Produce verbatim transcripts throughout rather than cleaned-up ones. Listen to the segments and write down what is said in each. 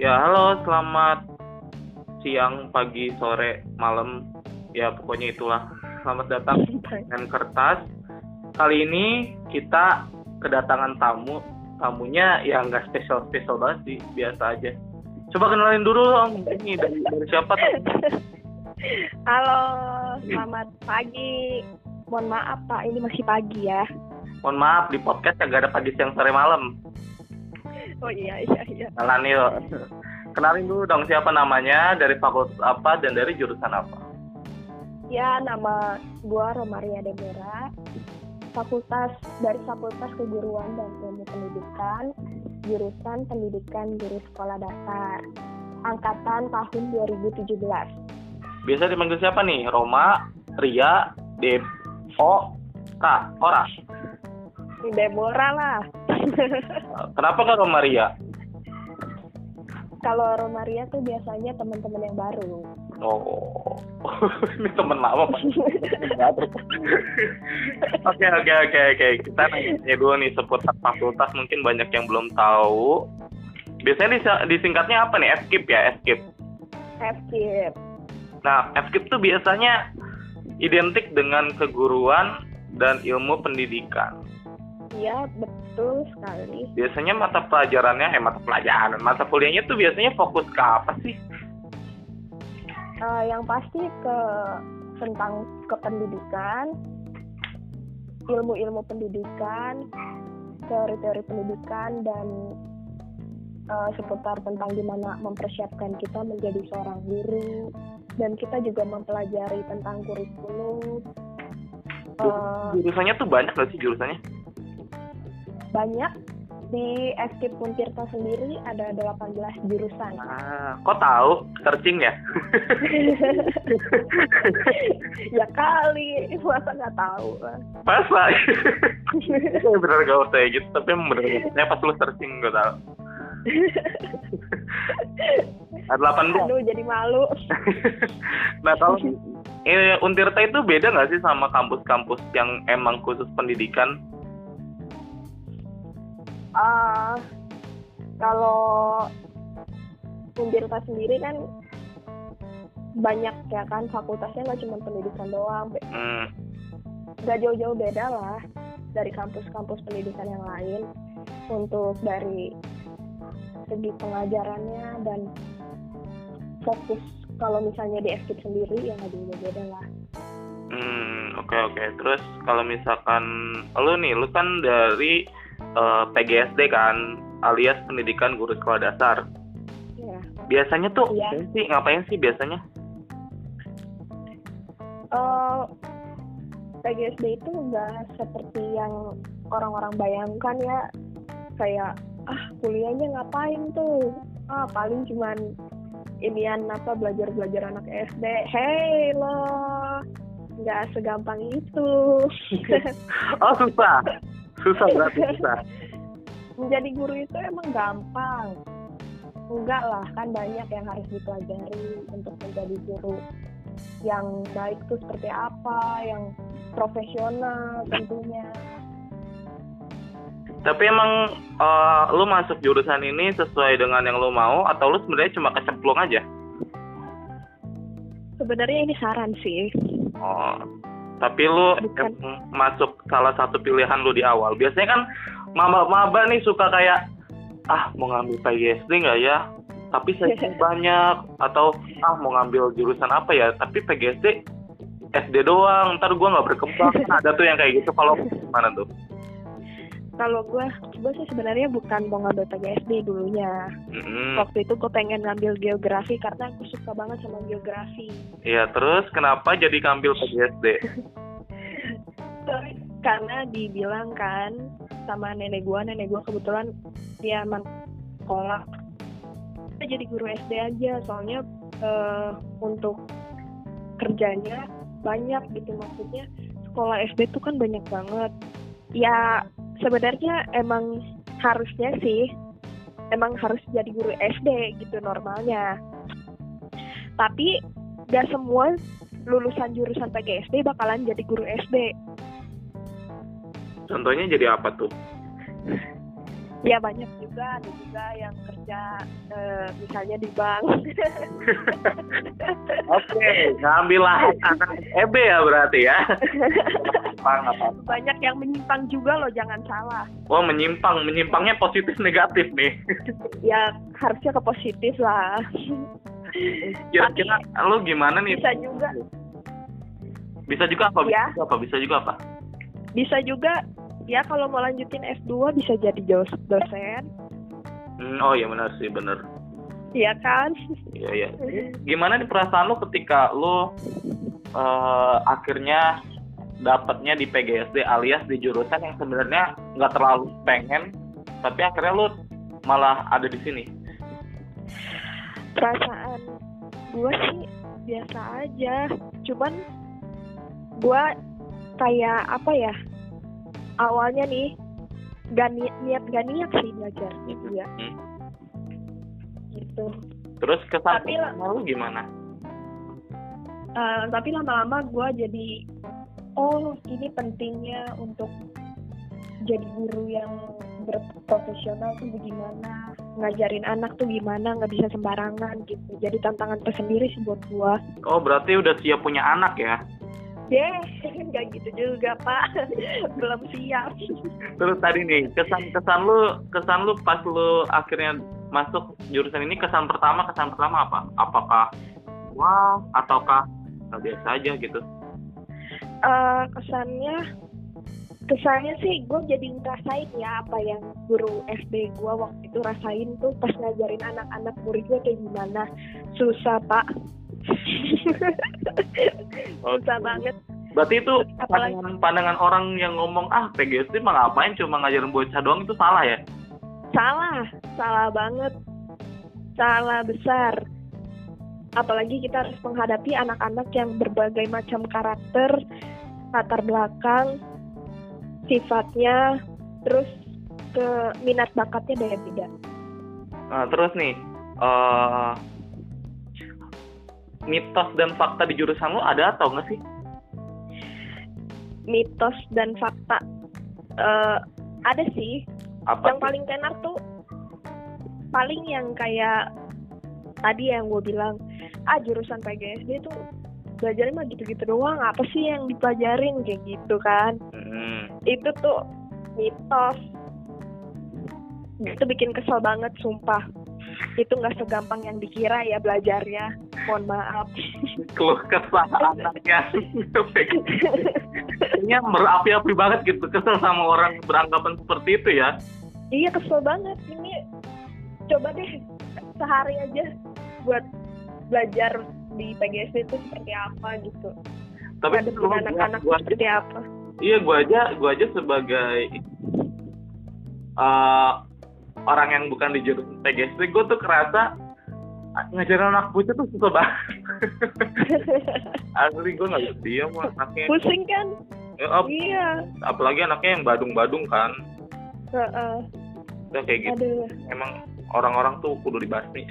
Ya halo, selamat siang, pagi, sore, malam. Ya pokoknya itulah. Selamat datang dengan kertas. Kali ini kita kedatangan tamu. Tamunya ya nggak spesial-spesial banget sih, biasa aja. Coba kenalin dulu dong, ini dari, dari siapa tuh? Halo, selamat pagi. Mohon maaf Pak, ini masih pagi ya. Mohon maaf, di podcast agak ada pagi, siang, sore, malam. Oh iya iya iya. Kenalan yuk. Kenalin dulu dong, siapa namanya, dari fakultas apa dan dari jurusan apa? Ya, nama gua Roma Ria Debra. Fakultas dari Fakultas Keguruan dan Ilmu Pendidikan, jurusan Pendidikan Guru Sekolah Dasar. Angkatan tahun dua ribu tujuh belas. Biasa dipanggil siapa nih? Roma, Ria, Deb, O, K, Ora. Debora lah. Kenapa nggak Roma Ria? Kalau Roma Ria tuh biasanya teman-teman yang baru. Oh, ini teman lama Pak. Oke oke oke oke. Kita nanya dulu nih seputar fakultas, mungkin banyak yang belum tahu. Biasanya disingkatnya apa nih? F K I P ya, F K I P. F K I P. Nah, F K I P tuh biasanya identik dengan keguruan dan ilmu pendidikan. Iya, betul sekali. Biasanya mata pelajarannya, eh mata pelajaran, mata kuliahnya tuh biasanya fokus ke apa sih? Uh, yang pasti ke tentang kependidikan, ilmu-ilmu pendidikan, teori-teori pendidikan, dan uh, seputar tentang gimana mempersiapkan kita menjadi seorang guru. Dan kita juga mempelajari tentang kurikulum. Uh, jurusannya tuh banyak nggak sih jurusannya? Banyak. Di F K I P Untirta sendiri ada delapan belas jurusan. Ah, kok tahu? Searching ya? Ya kali, masa nggak tahu? Masa? Bener gak usah gitu, tapi bener-bener pas lu searching gue tahu. Ada delapan belas. Aduh, jadi malu. Nah, kalau eh, Untirta itu beda nggak sih sama kampus-kampus yang emang khusus pendidikan? Uh, kalau Untirta sendiri kan banyak ya kan, fakultasnya nggak cuma pendidikan doang, hmm. Gak jauh-jauh beda lah dari kampus-kampus pendidikan yang lain untuk dari segi pengajarannya dan fokus. Kalau misalnya di F K I P sendiri ya nggak jauh-beda lah. Hmm, oke oke. Terus kalau misalkan lu nih, lu kan dari P G S D kan, alias Pendidikan Guru Sekolah Dasar. Ya. Biasanya tuh ya. Sih, ngapain sih biasanya? Uh, P G S D itu nggak seperti yang orang-orang bayangkan ya, kayak ah kuliahnya ngapain tuh? Ah paling cuman inian apa belajar-belajar anak S D. Hey loh, nggak segampang itu. Oh susah. Susah berarti susah. Menjadi guru itu emang gampang? Enggak lah, kan banyak yang harus dipelajari untuk menjadi guru yang baik tuh seperti apa, yang profesional tentunya. Tapi emang uh, lu masuk jurusan ini sesuai dengan yang lu mau atau lu sebenarnya cuma kecemplung aja? Sebenarnya ini saran sih. Oh. Tapi lu Bukan. masuk salah satu pilihan lu di awal. Biasanya kan maba-maba nih suka kayak, ah mau ngambil P G S D nggak ya? Tapi saya banyak. Atau ah mau ngambil jurusan apa ya? Tapi P G S D S D doang. Ntar gue nggak berkembang. Ada tuh yang kayak gitu. Kalau gimana tuh? Kalau gue, gue sih sebenarnya bukan mau ngambil P G S D dulunya. Mm-hmm. Waktu itu gue pengen ngambil geografi karena aku suka banget sama geografi. Iya, terus kenapa jadi ngambil P G S D? Karena dibilang kan sama nenek gue, nenek gue kebetulan dia man sekolah. Jadi guru S D aja, soalnya uh, untuk kerjanya banyak gitu, maksudnya sekolah S D tuh kan banyak banget. Ya sebenarnya emang harusnya sih, emang harus jadi guru S D gitu normalnya. Tapi gak semua lulusan jurusan P G S D bakalan jadi guru S D. Contohnya jadi apa tuh? Ya banyak juga, ada juga yang kerja eh, misalnya di bank. Oke, ngambil lahan anak E B ya berarti ya. Banyak yang menyimpang juga loh, jangan salah. Wah, menyimpang, menyimpangnya positif negatif nih. Ya harusnya ke positif lah. Kira-kira lu gimana nih? Bisa juga. Bisa juga apa? Ya. Bisa juga apa? Bisa juga apa? Bisa juga. Ya kalau mau lanjutin S dua bisa jadi dosen. Hmm, oh iya benar sih, benar. Iya kan? Iya, iya. Gimana nih perasaan lo ketika lo uh, akhirnya dapatnya di P G S D alias di jurusan yang sebenarnya nggak terlalu pengen, tapi akhirnya lo malah ada di sini? Perasaan gue sih biasa aja, cuman gue kayak apa ya? Awalnya nih gak niat, niat gak niat sih belajar gitu ya. Hmm. Gitu. Terus kesannya lu gimana? Uh, tapi lama-lama gue jadi oh ini pentingnya untuk jadi guru yang berprofesional tuh gimana, ngajarin anak tuh gimana, nggak bisa sembarangan gitu. Jadi tantangan tersendiri sih buat gue. Oh berarti udah siap punya anak ya? Yeah, nggak gitu juga Pak, belum siap. Terus tadi nih kesan kesan lu kesan lu pas lu akhirnya masuk jurusan ini, kesan pertama kesan pertama apa? Apakah wow ataukah nah, biasa aja gitu? Uh, kesannya kesannya sih gue jadi ngerasain ya apa yang guru S D gue waktu itu rasain tuh pas ngajarin anak-anak murid gue kayak gimana, susah Pak. Susah banget. Berarti itu pandangan, pandangan orang yang ngomong ah P G S D mah ngapain cuma ngajarin bocah doang itu salah ya? Salah, salah banget, salah besar. Apalagi kita harus menghadapi anak-anak yang berbagai macam karakter, latar belakang, sifatnya, terus ke minat bakatnya beda-beda. Nah terus nih uh... mitos dan fakta di jurusan lo ada atau nggak sih? Mitos dan fakta uh, ada sih. Apa? Yang itu? Paling tenar tuh paling yang kayak tadi yang gue bilang ah jurusan P G S D tuh belajarin mah gitu-gitu doang, apa sih yang dipelajarin kayak gitu kan? Hmm. Itu tuh mitos. Itu bikin kesel banget sumpah. Itu nggak segampang yang dikira ya belajarnya, mohon maaf. Keluh kesah anaknya ini berapi-api banget gitu, kesel sama orang beranggapan seperti itu ya. Iya kesel banget, ini coba deh sehari aja buat belajar di P G S D itu seperti apa gitu. Tapi dengan anak-anak gua, seperti gua, apa iya gue aja gue aja sebagai uh, orang yang bukan di jurusan P G S D, gue tuh kerasa ngajarin anak bocah tuh susah banget. Asli gue nggak bisa diam anaknya. Pusing kan? Ya, ap- iya. Apalagi anaknya yang badung-badung kan. Uh-uh. Udah kayak gitu. Aduh. Emang orang-orang tuh kudu dibasmi.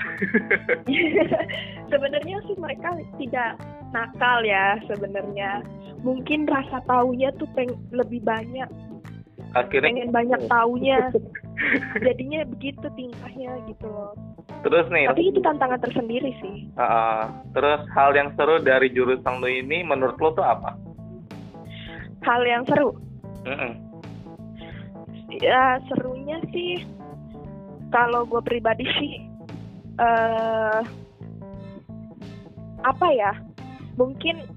Sebenarnya sih mereka tidak nakal ya sebenarnya. Mungkin rasa taunya tuh peng- lebih banyak. Akhirnya pengen banyak taunya. Jadinya begitu tingkahnya gitu loh. Terus nih. Tapi itu tantangan tersendiri sih. Uh, terus hal yang seru dari jurusan lo ini menurut lo tuh apa? Hal yang seru? Mm-mm. Ya serunya sih kalau gue pribadi sih uh, apa ya? Mungkin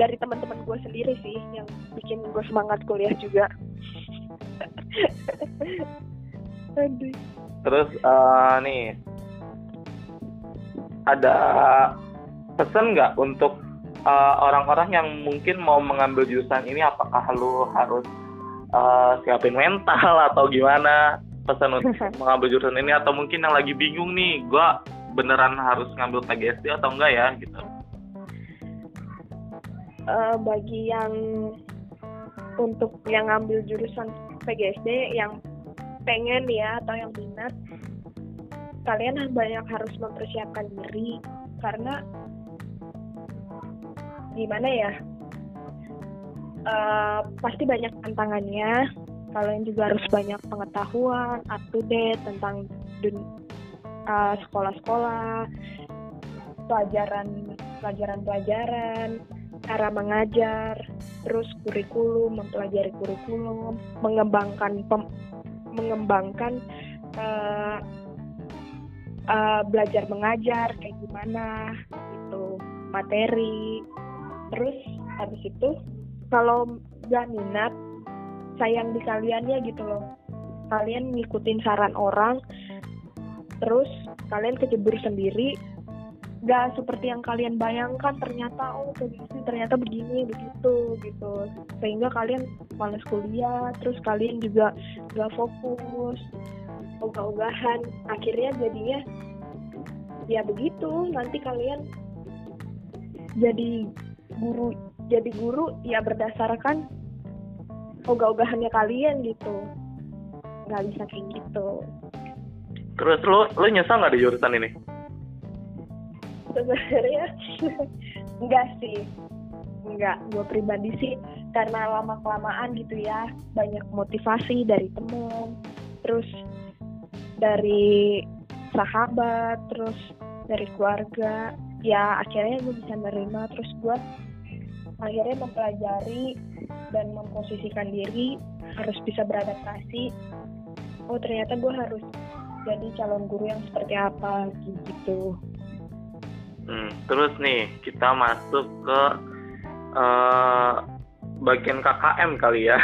dari teman-teman gue sendiri sih yang bikin gue semangat kuliah juga. Terus uh, nih ada pesan nggak untuk uh, orang-orang yang mungkin mau mengambil jurusan ini, apakah lu harus uh, siapin mental atau gimana pesan untuk mengambil jurusan ini, atau mungkin yang lagi bingung nih gue beneran harus ngambil P G S D atau enggak ya gitu? Uh, bagi yang untuk yang ngambil jurusan P G S D yang pengen ya atau yang minat, kalian banyak harus mempersiapkan diri karena gimana ya, uh, pasti banyak tantangannya, Kalian juga harus banyak pengetahuan up to date tentang dun- uh, sekolah-sekolah, pelajaran pelajaran-pelajaran, cara mengajar, terus kurikulum, mempelajari kurikulum, mengembangkan pem- mengembangkan uh, uh, belajar mengajar kayak gimana gitu, materi. Terus habis itu kalau gak minat, sayang di kaliannya gitu loh. Kalian ngikutin saran orang, terus kalian kecebur sendiri, gak seperti yang kalian bayangkan, ternyata oh begini, ternyata begini, begitu gitu. Sehingga kalian malas kuliah, terus kalian juga gak fokus, ogah-ogahan, akhirnya jadinya ya begitu. Nanti kalian jadi guru, jadi guru ya berdasarkan ogah-ogahannya kalian gitu, nggak bisa kayak gitu. Terus lo lo nyesal nggak di jurusan ini? Sebenarnya enggak sih, enggak. Gue pribadi sih karena lama kelamaan gitu ya, banyak motivasi dari temen, terus dari sahabat, terus dari keluarga. Ya akhirnya gue bisa nerima, terus gue akhirnya mempelajari dan memposisikan diri, harus bisa beradaptasi. Oh ternyata gue harus jadi calon guru yang seperti apa gitu. Hmm, terus nih kita masuk ke uh, bagian K K M kali ya.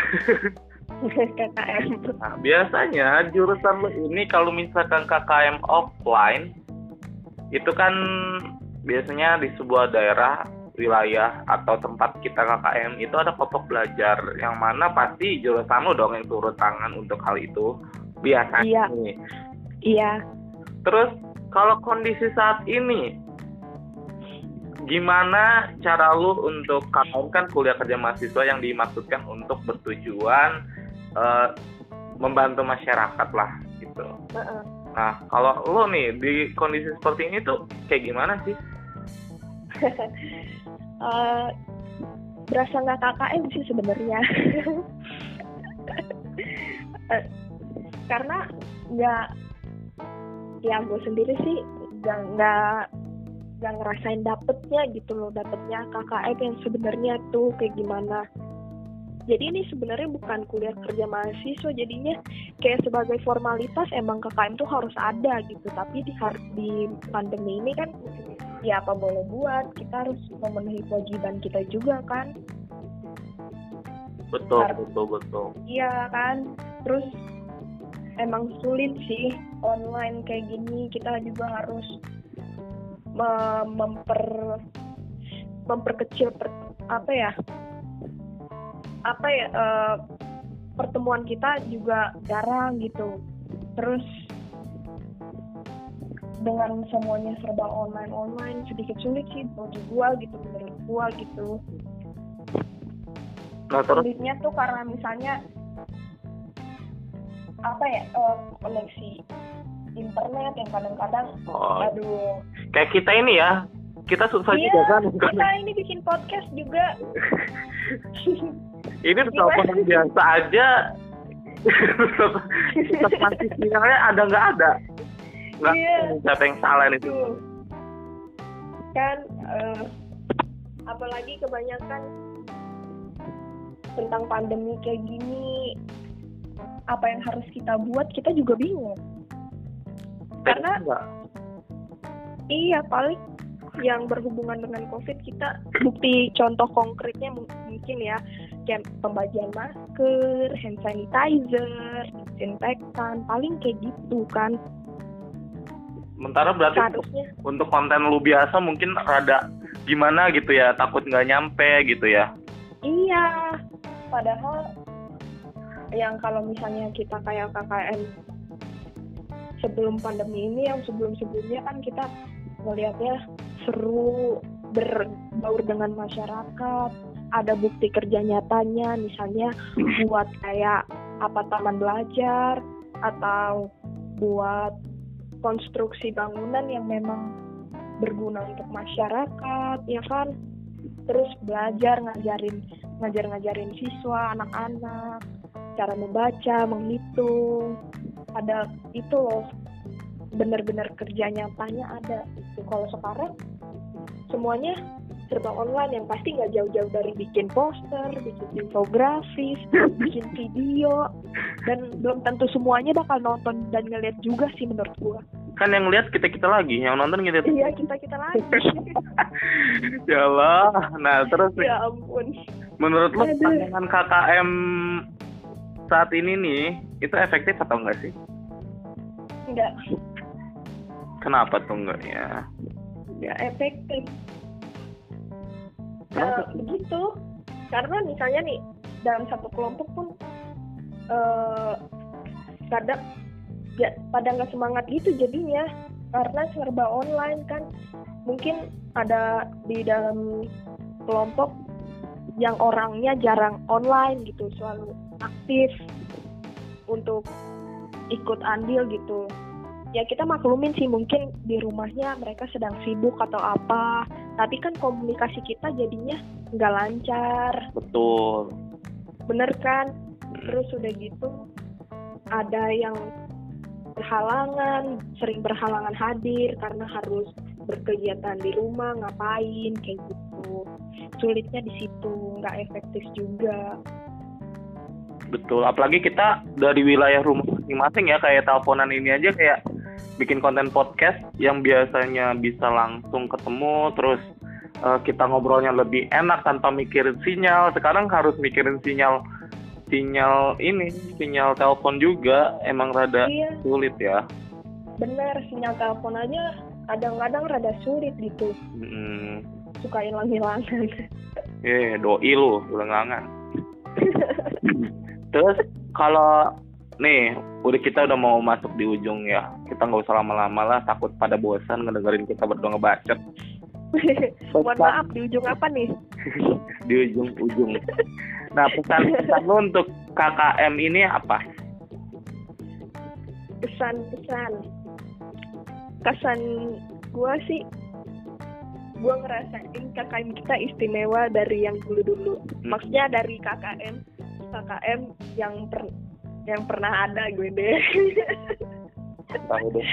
K K M. Nah, biasanya jurusan lo ini kalau misalkan K K M offline itu kan biasanya di sebuah daerah, wilayah, atau tempat kita K K M itu ada kelompok belajar, yang mana pasti jurusan lo dong yang turun tangan untuk hal itu biasanya. Iya. Iya. Terus kalau kondisi saat ini, gimana cara lo untuk K K M, kan kuliah kerja mahasiswa yang dimaksudkan untuk bertujuan uh, membantu masyarakat lah gitu. Uh-uh. Nah kalau lo nih di kondisi seperti ini tuh kayak gimana sih? uh, berasa nggak K K M sih sebenarnya. uh, karena nggak, ya gue sendiri sih nggak nggak nggak ngerasain dapetnya gitu loh, dapetnya K K M yang sebenarnya tuh kayak gimana. Jadi ini sebenarnya bukan kuliah kerja mahasiswa, jadinya kayak sebagai formalitas emang K K M tuh harus ada gitu. Tapi di, di pandemi ini kan ya apa boleh buat, kita harus memenuhi kewajiban kita juga kan. Betul, harus, betul, betul. Iya kan, terus emang sulit sih online kayak gini. Kita juga harus mem- memper memperkecil per, apa ya? apa ya uh, pertemuan kita juga jarang gitu. Terus dengan semuanya serba online-online sedikit sulit sih bagi gua gitu, menurut gua gitu. Nah, sulitnya tuh karena misalnya apa ya uh, koneksi internet yang kadang-kadang oh. aduh kayak kita ini ya, kita susah yeah, juga kan. Kita ini bikin podcast juga. Ini telepon biasa aja. Tetap masih sinyalnya ada nggak ada? Nggak, siapa yeah. yang salah itu? Kan, uh, apalagi kebanyakan tentang pandemi kayak gini, apa yang harus kita buat kita juga bingung. Karena enggak. Iya paling yang berhubungan dengan COVID, kita bukti contoh konkretnya mungkin ya kayak pembagian masker, hand sanitizer, disinfektan, paling kayak gitu kan. Sementara berarti Sarusnya. Untuk konten lu biasa mungkin rada gimana gitu ya, takut nggak nyampe gitu ya. Iya, padahal yang kalau misalnya kita kayak K K N sebelum pandemi ini, yang sebelum-sebelumnya kan kita melihatnya seru, berbaur dengan masyarakat, ada bukti kerja nyatanya, misalnya buat kayak apa taman belajar atau buat konstruksi bangunan yang memang berguna untuk masyarakat, ya kan. Terus belajar ngajarin ngajar ngajarin siswa, anak-anak, cara membaca, menghitung, ada itu loh, benar-benar kerja nyatanya ada itu. Kalau sekarang semuanya serba online, yang pasti nggak jauh-jauh dari bikin poster, bikin infografis, bikin video, dan belum tentu semuanya bakal nonton dan ngeliat juga sih menurut gua. Kan yang lihat kita-kita lagi, yang nonton kita. Iya, kita-kita lagi. Ya Allah. Nah terus nih, ya ampun, menurut lo pandangan K K M saat ini nih itu efektif atau enggak sih? Enggak. Kenapa tuh enggaknya? Enggak efektif. Uh, begitu, karena misalnya nih dalam satu kelompok pun uh, kadang ya, pada nggak semangat gitu jadinya, karena serba online kan. Mungkin ada di dalam kelompok yang orangnya jarang online gitu, selalu aktif untuk ikut andil gitu. Ya kita maklumin sih, mungkin di rumahnya mereka sedang sibuk atau apa, tapi kan komunikasi kita jadinya nggak lancar. Betul. Bener kan? Terus udah gitu ada yang berhalangan, sering berhalangan hadir karena harus berkegiatan di rumah, ngapain kayak gitu. Sulitnya di situ, nggak efektif juga. Betul, apalagi kita dari wilayah rumah masing-masing ya, kayak teleponan ini aja kayak bikin konten podcast yang biasanya bisa langsung ketemu, terus uh, kita ngobrolnya lebih enak tanpa mikirin sinyal. Sekarang harus mikirin sinyal, sinyal ini, sinyal telepon juga emang rada iya. sulit ya. Bener, sinyal telepon aja kadang-kadang rada sulit gitu. Hmm. Suka hilang-hilangan. Eh, doi lu, ulang-ulangan. Terus kalau nih udah kita udah mau masuk di ujung ya, kita nggak usah lama-lama lah, takut pada bosan ngedengerin kita berdua ngebacet. Mohon maaf, di ujung apa nih? Di ujung-ujung. Nah pesan-pesan lo untuk K K M ini apa? Pesan-pesan, kesan gue sih, gue ngerasain K K M kita istimewa dari yang dulu-dulu. Hmm. Maksudnya dari K K M, K K M yang per, yang pernah ada gue deh. Tahu deh.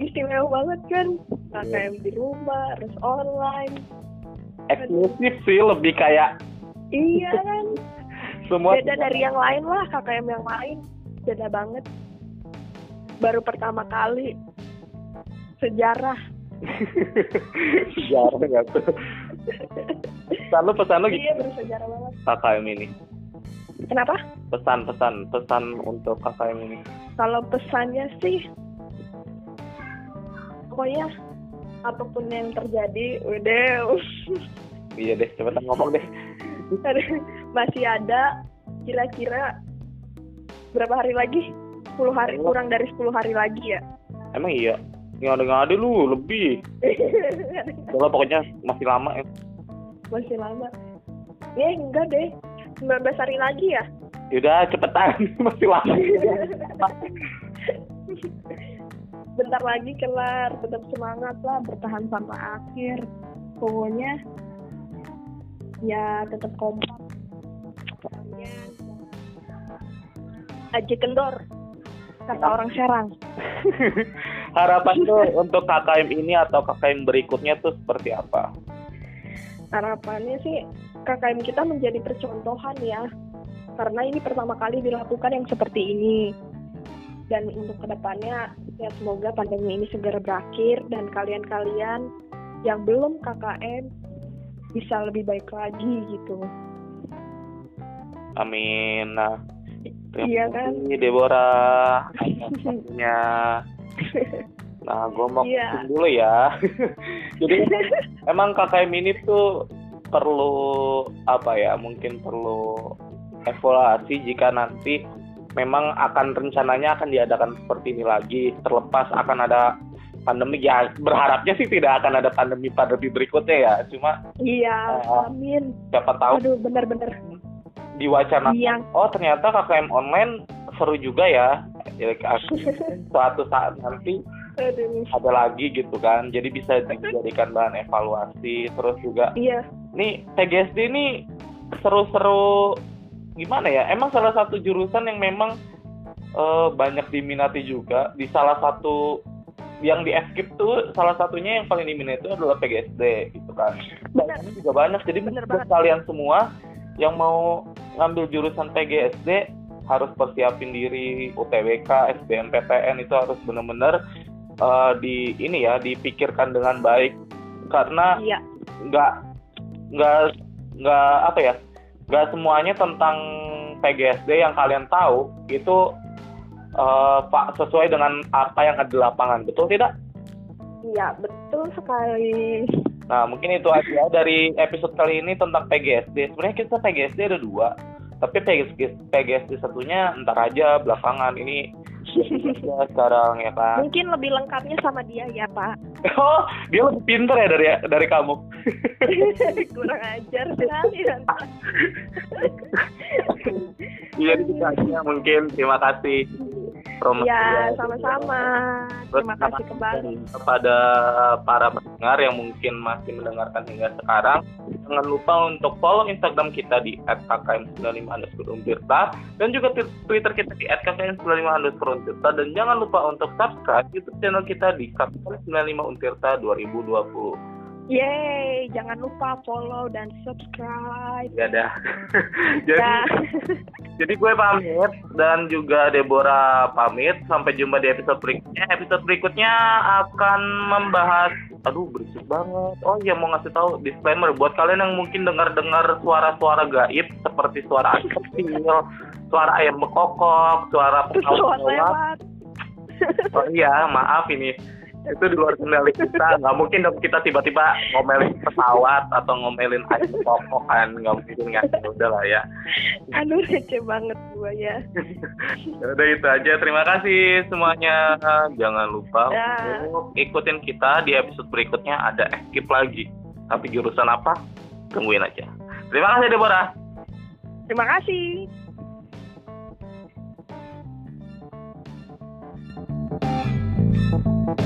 Istimewa banget kan, K K M di rumah, harus online. Eksklusif sih, lebih kayak. Iya kan. Semua beda dari yang lain lah, K K M yang lain beda banget. Baru pertama kali sejarah. Sejarah nggak tuh. Pesan lo, pesan lo gitu. Iya, bersejarah banget K K M ini. Kenapa? Pesan-pesan, pesan untuk K K M ini. Kalau pesannya sih, pokoknya apapun yang terjadi, udah. Iya deh, cepetan ngomong deh. Masih ada kira-kira berapa hari lagi? sepuluh hari, kurang dari sepuluh hari lagi ya. Emang iya? Nggak ada-ngada lu, lebih. Coba pokoknya masih lama ya. Masih lama. Ya enggak deh, sembilan belas hari lagi ya? Yaudah cepetan, masih lama. Bentar lagi kelar, tetap semangat lah, bertahan sampai akhir. Pokoknya ya tetap kompak. Aji kendor, kata orang Serang. Harapan tuh untuk K K M ini atau K K M berikutnya tuh seperti apa? Harapannya sih K K M kita menjadi percontohan ya, karena ini pertama kali dilakukan yang seperti ini. Dan untuk kedepannya ya semoga pandemi ini segera berakhir dan kalian-kalian yang belum K K M bisa lebih baik lagi gitu. Amin. Nah, iya kan? Ini Deborah. Akhirnya. Nah, gue mau yeah. dulu ya. Jadi emang K K M ini tuh perlu apa ya? Mungkin perlu evaluasi jika nanti memang akan rencananya akan diadakan seperti ini lagi, terlepas akan ada pandemi ya. Berharapnya sih tidak akan ada pandemi pada berikutnya ya, cuma iya uh, amin, siapa tahu. Aduh, benar-benar diwacanakan iya. Oh ternyata K K M online seru juga ya, jadi suatu saat nanti aduh. Ada lagi gitu kan, jadi bisa dijadikan bahan evaluasi. Terus juga iya. nih P G S D ini seru-seru gimana ya, emang salah satu jurusan yang memang uh, banyak diminati juga. Di salah satu yang di F K I P tuh salah satunya yang paling diminati itu adalah P G S D gitu kan. Ini juga banyak, jadi bener buat kalian semua yang mau ngambil jurusan P G S D harus persiapin diri. U T B K, S B M P T N itu harus benar-benar uh, di ini ya dipikirkan dengan baik, karena iya. nggak nggak nggak apa ya nggak semuanya tentang P G S D yang kalian tahu itu Uh, Pak sesuai dengan apa yang ada di lapangan, betul tidak? Iya, betul sekali. Nah, mungkin itu aja dari episode kali ini tentang P G S D. Sebenarnya kita P G S D ada dua, tapi P G S D satunya ntar aja belakangan ini ya, sekarang ya Pak. Mungkin lebih lengkapnya sama dia ya Pak. Oh, dia lebih pinter ya dari dari kamu. Kurang ajar sekali. Iya, dikasihnya mungkin. Terima kasih. Roma, ya, sama-sama. Terima kasih kembali kepada para pendengar yang mungkin masih mendengarkan hingga sekarang. Jangan lupa untuk follow Instagram kita di at k k m sembilan lima underscore untirta dan juga Twitter kita di at k k m sembilan lima underscore untirta, dan jangan lupa untuk subscribe YouTube channel kita di k k m sembilan lima untirta dua ribu dua puluh. Yeay, jangan lupa follow dan subscribe. Ya dah. Jadi, dah. Jadi gue pamit dan juga Deborah pamit. Sampai jumpa di episode berikutnya. Episode berikutnya akan membahas, aduh berisik banget. Oh iya, mau ngasih tahu disclaimer buat kalian yang mungkin dengar-dengar suara-suara gaib seperti suara angin kecil, suara ayam bekokok, suara pesawat. Oh iya, maaf ini. Itu di luar kendali kita, nggak mungkin dong kita tiba-tiba ngomelin pesawat atau ngomelin ayam pokok kan, nggak mungkin nggak, udah lah ya. Aduh receh banget gua ya. Udah itu aja, terima kasih semuanya, jangan lupa ya. Untuk ikutin kita di episode berikutnya ada F K I P lagi, tapi jurusan apa? Tungguin aja. Terima kasih Deborah. Terima kasih.